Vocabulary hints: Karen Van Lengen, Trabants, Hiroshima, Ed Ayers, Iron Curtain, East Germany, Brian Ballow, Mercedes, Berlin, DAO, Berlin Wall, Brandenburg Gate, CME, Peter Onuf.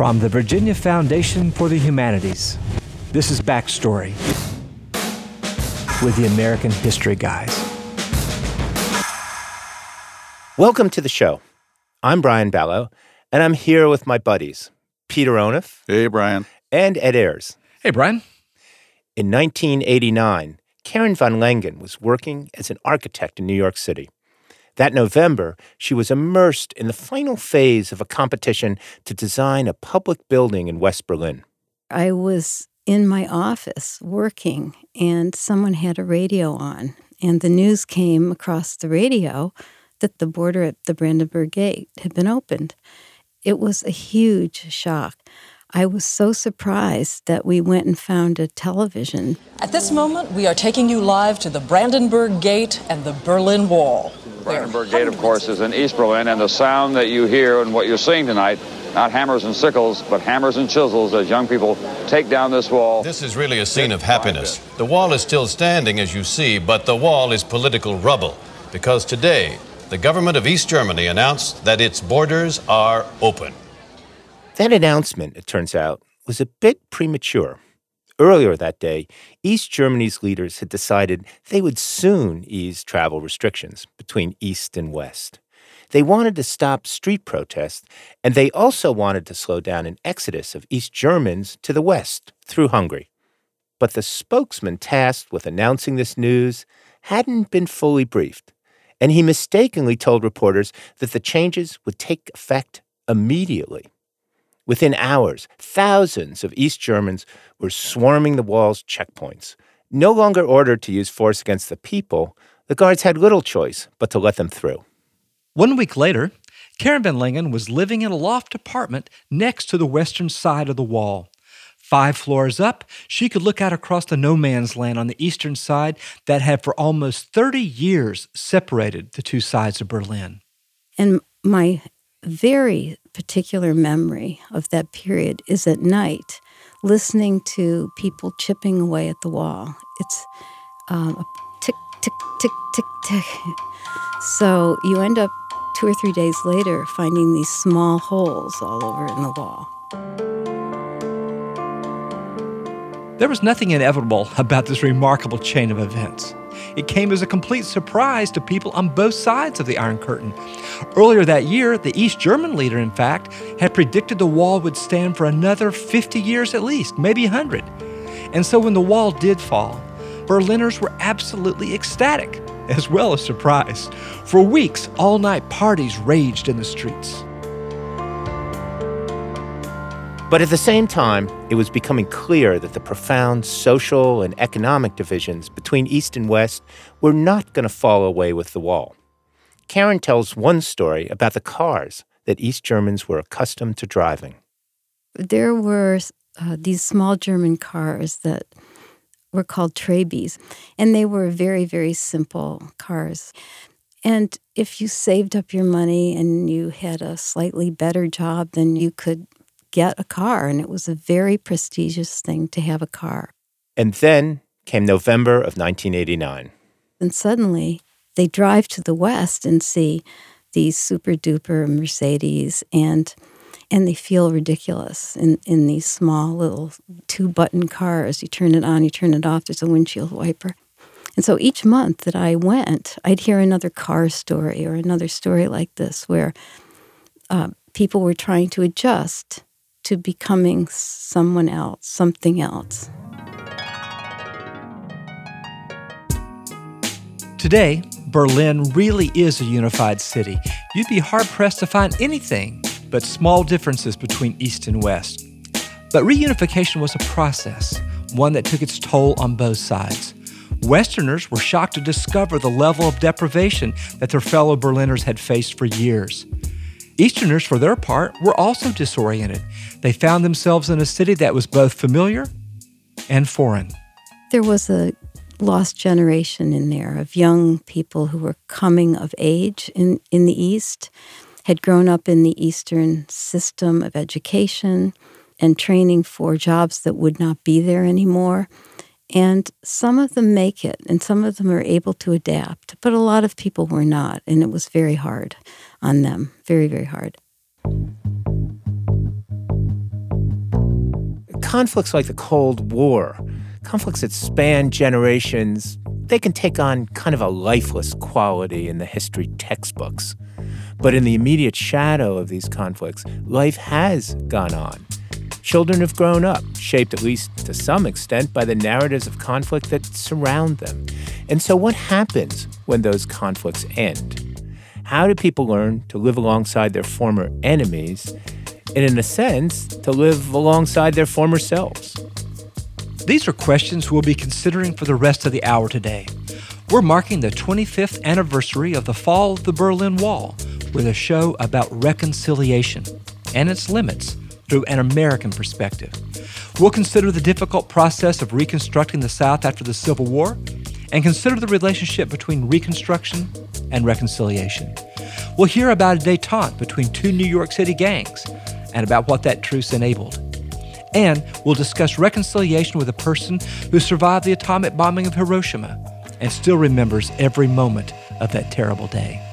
From the Virginia Foundation for the Humanities, this is Backstory with the American History Guys. Welcome to the show. I'm Brian Ballow, and I'm here with my buddies, Peter Onuf. Hey, Brian. And Ed Ayers. Hey, Brian. In 1989, Karen Van Lengen was working as an architect in New York City. That November, she was immersed in the final phase of a competition to design a public building in West Berlin. I was in my office working, and someone had a radio on, and the news came across the radio that the border at the Brandenburg Gate had been opened. It was a huge shock. I was so surprised that we went and found a television. At this moment, we are taking you live to the Brandenburg Gate and the Berlin Wall. Brandenburg Gate, of course, is in East Berlin, and the sound that you hear and what you're seeing tonight, not hammers and sickles, but hammers and chisels as young people take down this wall. This is really a scene of happiness. The wall is still standing, as you see, but the wall is political rubble, because today, the government of East Germany announced that its borders are open. That announcement, it turns out, was a bit premature. Earlier that day, East Germany's leaders had decided they would soon ease travel restrictions between East and West. They wanted to stop street protests, and they also wanted to slow down an exodus of East Germans to the West through Hungary. But the spokesman tasked with announcing this news hadn't been fully briefed, and he mistakenly told reporters that the changes would take effect immediately. Within hours, thousands of East Germans were swarming the wall's checkpoints. No longer ordered to use force against the people, the guards had little choice but to let them through. 1 week later, Karen Van Lengen was living in a loft apartment next to the western side of the wall. 5 floors up, she could look out across the no man's land on the eastern side that had for almost 30 years separated the two sides of Berlin. And my very particular memory of that period is at night, listening to people chipping away at the wall. It's a tick, tick, tick, tick, tick. So you end up 2 or 3 days later finding these small holes all over in the wall. There was nothing inevitable about this remarkable chain of events. It came as a complete surprise to people on both sides of the Iron Curtain. Earlier that year, the East German leader, in fact, had predicted the wall would stand for another 50 years at least, maybe 100. And so when the wall did fall, Berliners were absolutely ecstatic, as well as surprised. For weeks, all-night parties raged in the streets. But at the same time, it was becoming clear that the profound social and economic divisions between East and West were not going to fall away with the wall. Karen tells one story about the cars that East Germans were accustomed to driving. There were these small German cars that were called Trabants, and they were very, very simple cars. And if you saved up your money and you had a slightly better job, then you could get a car, and it was a very prestigious thing to have a car. And then came November of 1989. And suddenly, they drive to the West and see these super-duper Mercedes, and they feel ridiculous in these small little 2-button cars. You turn it on, you turn it off, there's a windshield wiper. And so each month that I went, I'd hear another car story or another story like this, where people were trying to adjust to becoming someone else, something else. Today, Berlin really is a unified city. You'd be hard-pressed to find anything but small differences between East and West. But reunification was a process, one that took its toll on both sides. Westerners were shocked to discover the level of deprivation that their fellow Berliners had faced for years. Easterners, for their part, were also disoriented. They found themselves in a city that was both familiar and foreign. There was a lost generation in there of young people who were coming of age in the East, had grown up in the Eastern system of education and training for jobs that would not be there anymore. And some of them make it, and some of them are able to adapt. But a lot of people were not, and it was very hard on them. Very, very hard. conflicts like the Cold War, conflicts that span generations, they can take on kind of a lifeless quality in the history textbooks. But in the immediate shadow of these conflicts, life has gone on. Children have grown up, shaped at least to some extent by the narratives of conflict that surround them. And so what happens when those conflicts end? How do people learn to live alongside their former enemies and, in a sense, to live alongside their former selves? These are questions we'll be considering for the rest of the hour today. We're marking the 25th anniversary of the fall of the Berlin Wall with a show about reconciliation and its limits through an American perspective. We'll consider the difficult process of reconstructing the South after the Civil War and consider the relationship between Reconstruction and reconciliation. We'll hear about a détente between two New York City gangs and about what that truce enabled. And we'll discuss reconciliation with a person who survived the atomic bombing of Hiroshima and still remembers every moment of that terrible day.